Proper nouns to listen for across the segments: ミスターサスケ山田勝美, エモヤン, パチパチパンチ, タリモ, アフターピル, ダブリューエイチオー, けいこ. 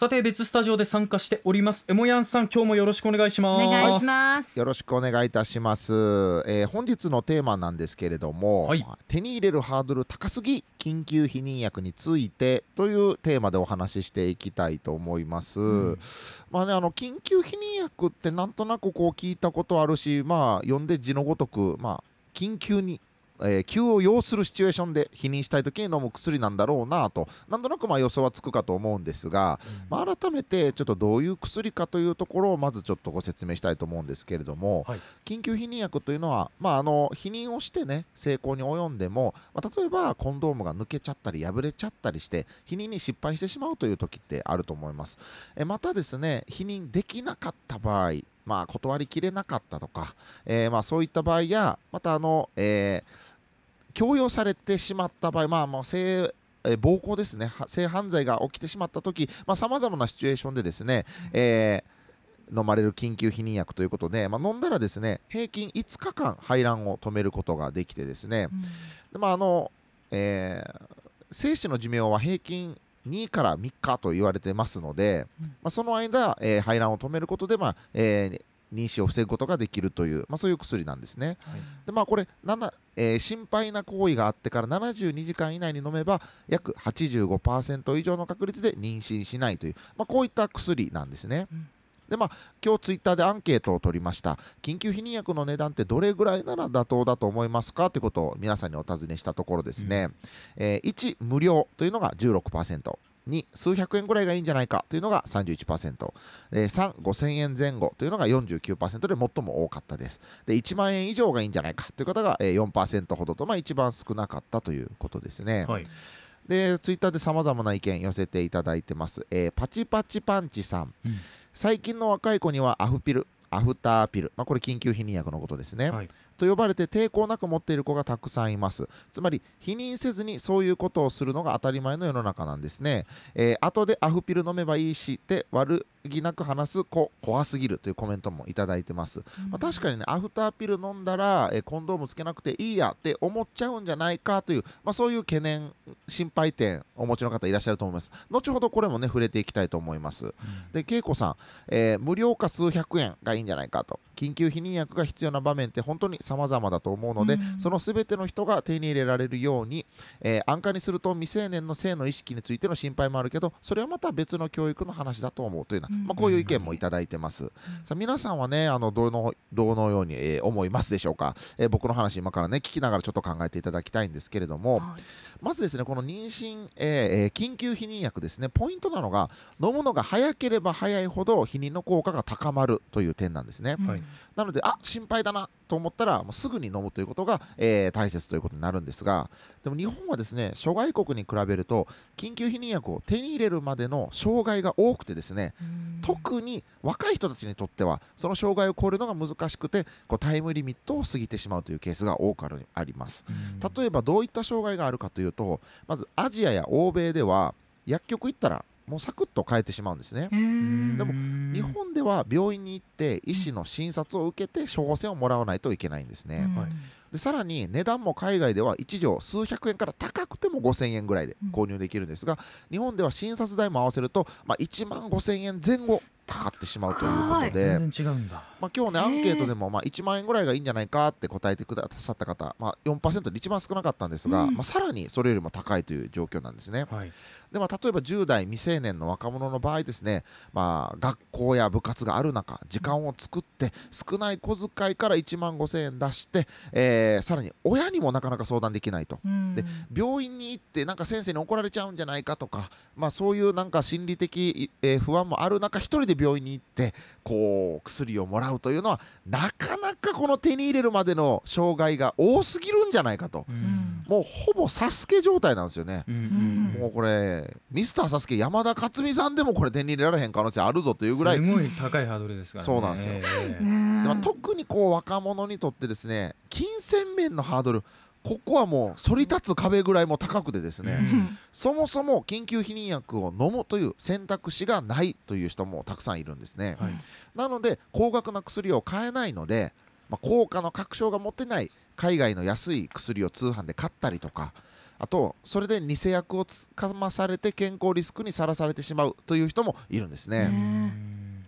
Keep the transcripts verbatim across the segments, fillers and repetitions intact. さて別スタジオで参加しておりますエモヤンさん、今日もよろしくお願いします。お願いします。よろしくお願いいたします。えー、本日のテーマなんですけれども、はい、手に入れるハードル高すぎ緊急避妊薬についてというテーマでお話ししていきたいと思います。うん、まあね、あの緊急避妊薬ってなんとなくこう聞いたことあるし、まあ呼んで字のごとく、まあ緊急にえー、急を要するシチュエーションで避妊したい時に飲む薬なんだろうなと、なんとなくまあ予想はつくかと思うんですが、うん、まあ改めてちょっとどういう薬かというところをまずちょっとご説明したいと思うんですけれども、はい、緊急避妊薬というのは、まあ、あの避妊をしてね成功に及んでも、まあ、例えばコンドームが抜けちゃったり破れちゃったりして避妊に失敗してしまうという時ってあると思います。えまたですね、避妊できなかった場合、まあ、断りきれなかったとか、えー、まあそういった場合や、またあの、えー、強要されてしまった場合、まあ、もう性暴行ですね、性犯罪が起きてしまった時、さまざまなシチュエーションでですね、えー飲まれる緊急避妊薬ということで、まあ、飲んだらですね平均いつかかん排卵を止めることができてですね、うん、まああのえー、精子の寿命は平均にからみっかと言われてますので、うん、まあその間、えー、排卵を止めることで、まあえー、妊娠を防ぐことができるという、まあ、そういう薬なんですね。はい、でまあ、これ、えー、心配な行為があってからななじゅうにじかん以内に飲めば約 はちじゅうごパーセント 以上の確率で妊娠しないという、まあ、こういった薬なんですね。うん、でまあ、今日ツイッターでアンケートを取りました。緊急避妊薬の値段ってどれぐらいなら妥当だと思いますかということを皆さんにお尋ねしたところですね、うん、えー、いち無料というのが じゅうろくパーセント、 に数百円ぐらいがいいんじゃないかというのが さんじゅういちパーセント、 さん ごせんえんぜん後というのが よんじゅうきゅうパーセント で最も多かったです。でいちまんえん以上がいいんじゃないかという方が よんパーセント ほどと、まあ、一番少なかったということですね。はい、でツイッターでさまざまな意見寄せていただいてます。えー、パチパチパンチさん、うん、最近の若い子にはアフピル、アフターピル、まあ、これ緊急避妊薬のことですね、はい、と呼ばれて抵抗なく持っている子がたくさんいます。つまり避妊せずにそういうことをするのが当たり前の世の中なんですね。えー、後でアフピル飲めばいいしって悪気なく話す子怖すぎるというコメントもいただいてます。うん、まあ、確かにね、アフターピル飲んだら、えー、コンドームつけなくていいやって思っちゃうんじゃないかという、まあ、そういう懸念心配点お持ちの方いらっしゃると思います。後ほどこれもね触れていきたいと思います。うん、でけいこさん、えー、無料か数百円がいいんじゃないかと、緊急避妊薬が必要な場面って本当に様々だと思うので、うん、その全ての人が手に入れられるように、えー、安価にすると未成年の性の意識についての心配もあるけど、それはまた別の教育の話だと思うというような、うん、まあ、こういう意見もいただいてます。うん、さあ皆さんはね、あのどのどのように、えー、思いますでしょうか。えー、僕の話今からね聞きながらちょっと考えていただきたいんですけれども、はい、まずですねこの妊娠、えー、緊急避妊薬ですね、ポイントなのが飲むのが早ければ早いほど避妊の効果が高まるという点なんですね。はい、なのであ心配だなと思ったらもうすぐに飲むということが、えー、大切ということになるんですが、でも日本はですね諸外国に比べると緊急避妊薬を手に入れるまでの障害が多くてですね、特に若い人たちにとってはその障害を超えるのが難しくて、こうタイムリミットを過ぎてしまうというケースが多くあります。例えばどういった障害があるかというと、まずアジアや欧米では薬局行ったらもうサクッと変えてしまうんですね。でも日本では病院に行って医師の診察を受けて処方箋をもらわないといけないんですね。はい、でさらに値段も海外ではいちじょう数百円から高くてもごせんえんぐらいで購入できるんですが、日本では診察代も合わせると、まあ、いちまんごせんえんぜん後かかってしまうということで、全然違うんだ。まあ、今日ねアンケートでもまあいちまんえんぐらいがいいんじゃないかって答えてくださった方、まあ、よんパーセント で一番少なかったんですが、うん、まあさらにそれよりも高いという状況なんですね。はい、でまあ例えばじゅう代未成年の若者の場合ですね、まあ、学校や部活がある中時間を作って少ない小遣いからいちまんごせんえん出して、えー、さらに親にもなかなか相談できないと、うん、で病院に行ってなんか先生に怒られちゃうんじゃないかとか、まあ、そういうなんか心理的、えー、不安もある中一人で病院に行ってこう薬をもらうというのはなかなかこの手に入れるまでの障害が多すぎるんじゃないかと、うん、もうほぼサスケ状態なんですよね。うん、もうこれミスターサスケ山田勝美さんでもこれ手に入れられへん可能性あるぞというぐらいすごい高いハードルですからね。そうなんですよ。特にこう若者にとってですね金銭面のハードル、ここはもう反り立つ壁ぐらいも高くてですね、うん、そもそも緊急避妊薬を飲むという選択肢がないという人もたくさんいるんですね。はい、なので高額な薬を買えないので、まあ、効果の確証が持てない海外の安い薬を通販で買ったりとか、あとそれで偽薬をつかまされて健康リスクにさらされてしまうという人もいるんですね。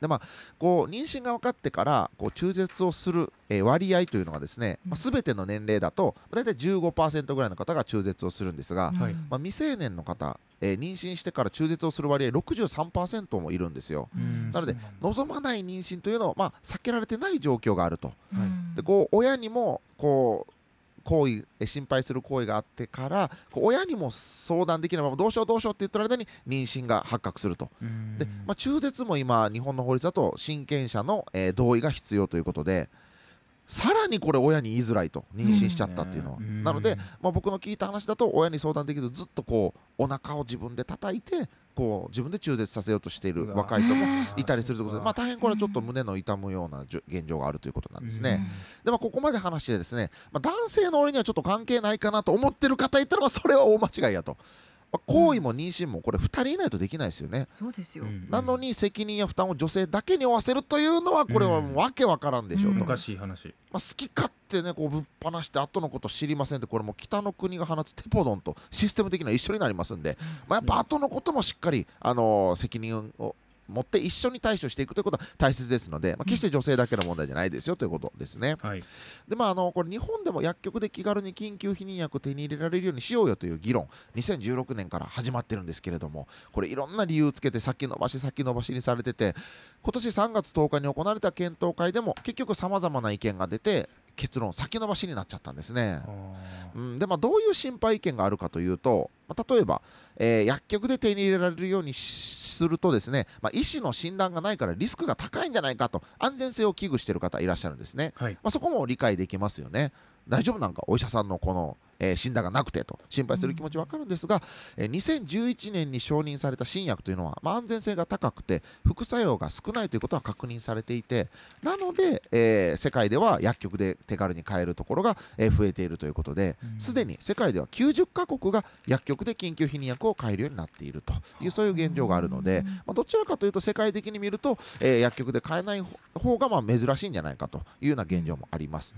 で、まあ、こう妊娠が分かってからこう中絶をする、えー、割合というのがですね、まあ、全ての年齢だと大体 じゅうごパーセント ぐらいの方が中絶をするんですが、はい、まあ、未成年の方、えー、妊娠してから中絶をする割合 ろくじゅうさんパーセント もいるんですよ。なので望まない妊娠というのを、まあ、避けられてない状況があると、はい、でこう親にもこう行為心配する行為があってから親にも相談できないままどうしようどうしようって言ってる間に妊娠が発覚すると。で、まあ、中絶も今日本の法律だと親権者の、えー、同意が必要ということで、さらにこれ親に言いづらいと、妊娠しちゃったっていうのは、うん、なので、まあ、僕の聞いた話だと親に相談できずずっとこうお腹を自分で叩いてこう自分で中絶させようとしている若い人もいたりするということで、まあ、大変これはちょっと胸の痛むような現状があるということなんですね。で、まあ、ここまで話してですね、まあ、男性の俺にはちょっと関係ないかなと思ってる方いたら、まあそれは大間違いやと。行為も妊娠もこれふたりいないとできないですよね。そうですよ。なのに責任や負担を女性だけに負わせるというのはこれはわけわからんでしょうと。おかしい話。まあ、好き勝手ねこうぶっ放して後のこと知りませんって、これも北の国が放つテポドンとシステム的には一緒になりますんで、まあ、やっぱ後のこともしっかり、あのー、責任を持って一緒に対処していくということは大切ですので、まあ、決して女性だけの問題じゃないですよということですね。はい、で、まあ、あのこれ日本でも薬局で気軽に緊急避妊薬を手に入れられるようにしようよという議論、にせんじゅうろくねんから始まってるんですけれども、これいろんな理由をつけて先延ばし先延ばしにされてて、今年さんがつとおかに行われた検討会でも結局さまざまな意見が出て結論先延ばしになっちゃったんですね。うん、で、まあ、どういう心配意見があるかというと、まあ、例えば、えー、薬局で手に入れられるようにするとですね、まあ、医師の診断がないからリスクが高いんじゃないかと安全性を危惧している方いらっしゃるんですね。はい、まあ、そこも理解できますよね。大丈夫なんかお医者さんのこの、えー、診断がなくてと心配する気持ちわかるんですが、えー、にせんじゅういちねんに承認された新薬というのは、まあ、安全性が高くて副作用が少ないということは確認されていて、なので、えー、世界では薬局で手軽に買えるところが、えー、増えているということで、すでに世界ではきゅうじゅっかこくが薬局で緊急避妊薬を買えるようになっているという、そういう現状があるので、まあ、どちらかというと世界的に見ると、えー、薬局で買えない方がまあ珍しいんじゃないかというような現状もあります。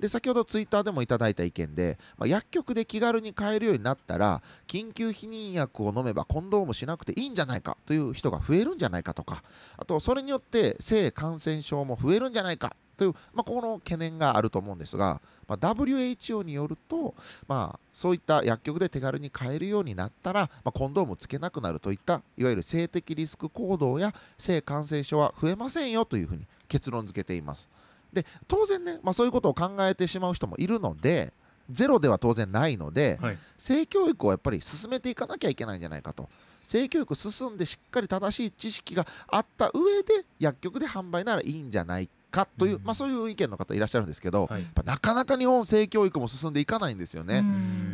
で、先ほどツイッターでもいただいた意見で、まあ、薬局で気軽に買えるようになったら緊急避妊薬を飲めばコンドームしなくていいんじゃないかという人が増えるんじゃないかとか、あとそれによって性感染症も増えるんじゃないかという、まあ、この懸念があると思うんですが、まあ、ダブリューエイチオー によると、まあ、そういった薬局で手軽に買えるようになったら、まあ、コンドームつけなくなるといったいわゆる性的リスク行動や性感染症は増えませんよというふうに結論付けています。で、当然ね、まあ、そういうことを考えてしまう人もいるのでゼロでは当然ないので、はい、性教育をやっぱり進めていかなきゃいけないんじゃないかと。性教育進んでしっかり正しい知識があった上で薬局で販売ならいいんじゃないかという、うん、まあ、そういう意見の方いらっしゃるんですけど、はい、なかなか日本性教育も進んでいかないんですよね。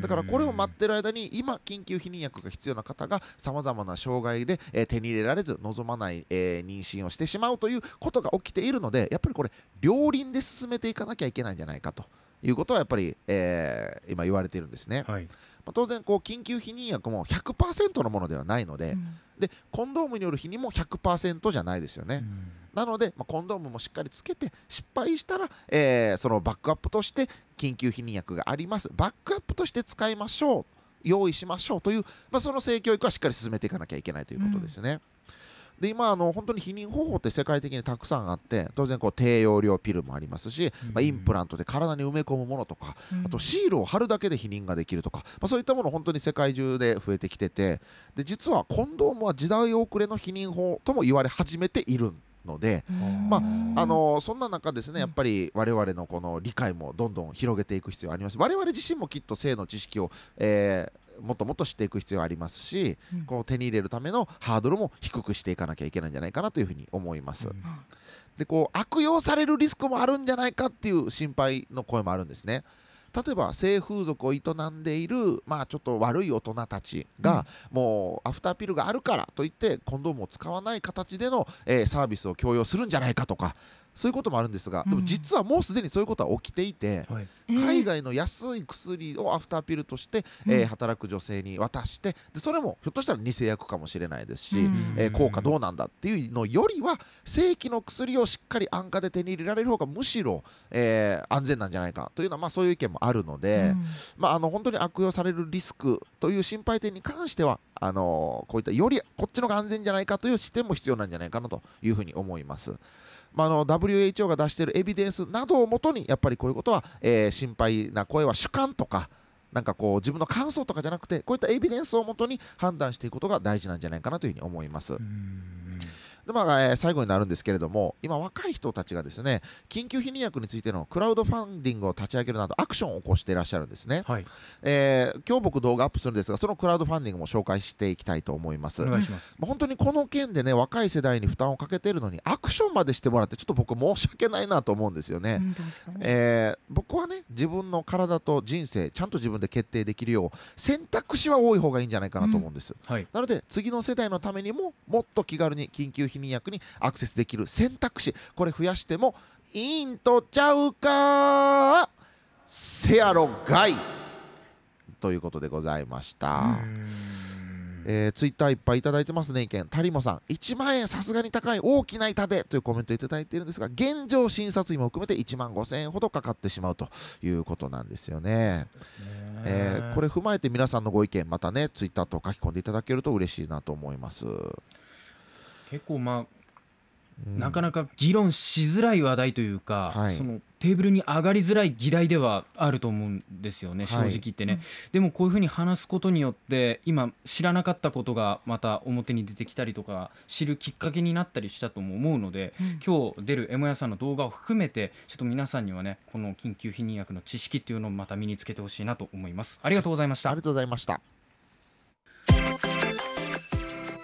だからこれを待ってる間に今緊急避妊薬が必要な方がさまざまな障害で、えー、手に入れられず望まない、えー、妊娠をしてしまうということが起きているので、やっぱりこれ両輪で進めていかなきゃいけないんじゃないかということはやっぱり、えー、今言われているんですね。はい、まあ、当然こう緊急避妊薬も ひゃくパーセント のものではないので、うん、でコンドームによる避妊も ひゃくパーセント じゃないですよね。うん、なので、まあ、コンドームもしっかりつけて失敗したら、えー、そのバックアップとして緊急避妊薬があります、バックアップとして使いましょう、用意しましょうという、まあ、その性教育はしっかり進めていかなきゃいけないということですね。うん、で、今あの本当に避妊方法って世界的にたくさんあって、当然こう低用量ピルもありますし、まあ、インプラントで体に埋め込むものとか、あとシールを貼るだけで避妊ができるとか、まあ、そういったもの本当に世界中で増えてきてて、で実はコンドームは時代遅れの避妊法とも言われ始めているので、まあ、あのそんな中ですね、やっぱり我々のこの理解もどんどん広げていく必要があります。我々自身もきっと性の知識を、えーもっともっと知っていく必要ありますし、うん、こう手に入れるためのハードルも低くしていかなきゃいけないんじゃないかなというふうに思います。うん、でこう悪用されるリスクもあるんじゃないかっていう心配の声もあるんですね。例えば性風俗を営んでいる、まあ、ちょっと悪い大人たちが、うん、もうアフターピルがあるからといってコンドームを使わない形での、えー、サービスを強要するんじゃないかとか、そういうこともあるんですが、でも実はもうすでにそういうことは起きていて、海外の安い薬をアフターピルとしてえ働く女性に渡して、でそれもひょっとしたら偽薬かもしれないですし、え効果どうなんだっていうのよりは、正規の薬をしっかり安価で手に入れられる方がむしろえ安全なんじゃないかというのは、まあそういう意見もあるので、まああの本当に悪用されるリスクという心配点に関しては、あのこういったよりこっちのが安全じゃないかという視点も必要なんじゃないかなというふうに思います。まあ、あの ダブリューエイチオー が出しているエビデンスなどをもとに、やっぱりこういうことは、えー、心配な声は主観とか、なんかこう自分の感想とかじゃなくて、こういったエビデンスをもとに判断していくことが大事なんじゃないかなというふうに思います。で、まあえー、最後になるんですけれども、今若い人たちがですね、緊急避妊薬についてのクラウドファンディングを立ち上げるなどアクションを起こしていらっしゃるんですね、はいえー、今日僕動画アップするんですが、そのクラウドファンディングも紹介していきたいと思います。お願いします。本当にこの件でね、若い世代に負担をかけているのにアクションまでしてもらって、ちょっと僕申し訳ないなと思うんですよね、うん確かにえー、僕はね、自分の体と人生ちゃんと自分で決定できるよう選択肢は多い方がいいんじゃないかなと思うんです、うんはい、なので次の世代のためにも、もっと気軽に緊急避妊薬にアクセスできる選択肢、これ増やしてもいいんとちゃうかせやろがいということでございました。えー、ツイッターいっぱいいただいてますね。意見タリモさん、いちまんえんさすがに高い、大きな痛手というコメントいただいているんですが、現状診察費も含めていちまんごせんえんほどかかってしまうということなんですよね。えー、これ踏まえて皆さんのご意見、またねツイッターと書き込んでいただけると嬉しいなと思います。結構まあ、うん、なかなか議論しづらい話題というか、はい、そのテーブルに上がりづらい議題ではあると思うんですよね、正直言ってね、はい、でもこういうふうに話すことによって、今知らなかったことがまた表に出てきたりとか、知るきっかけになったりしたとも思うので、うん、今日出るエモヤさんの動画を含めて、ちょっと皆さんにはね、この緊急避妊薬の知識っていうのをまた身につけてほしいなと思います。ありがとうございました。ありがとうございました。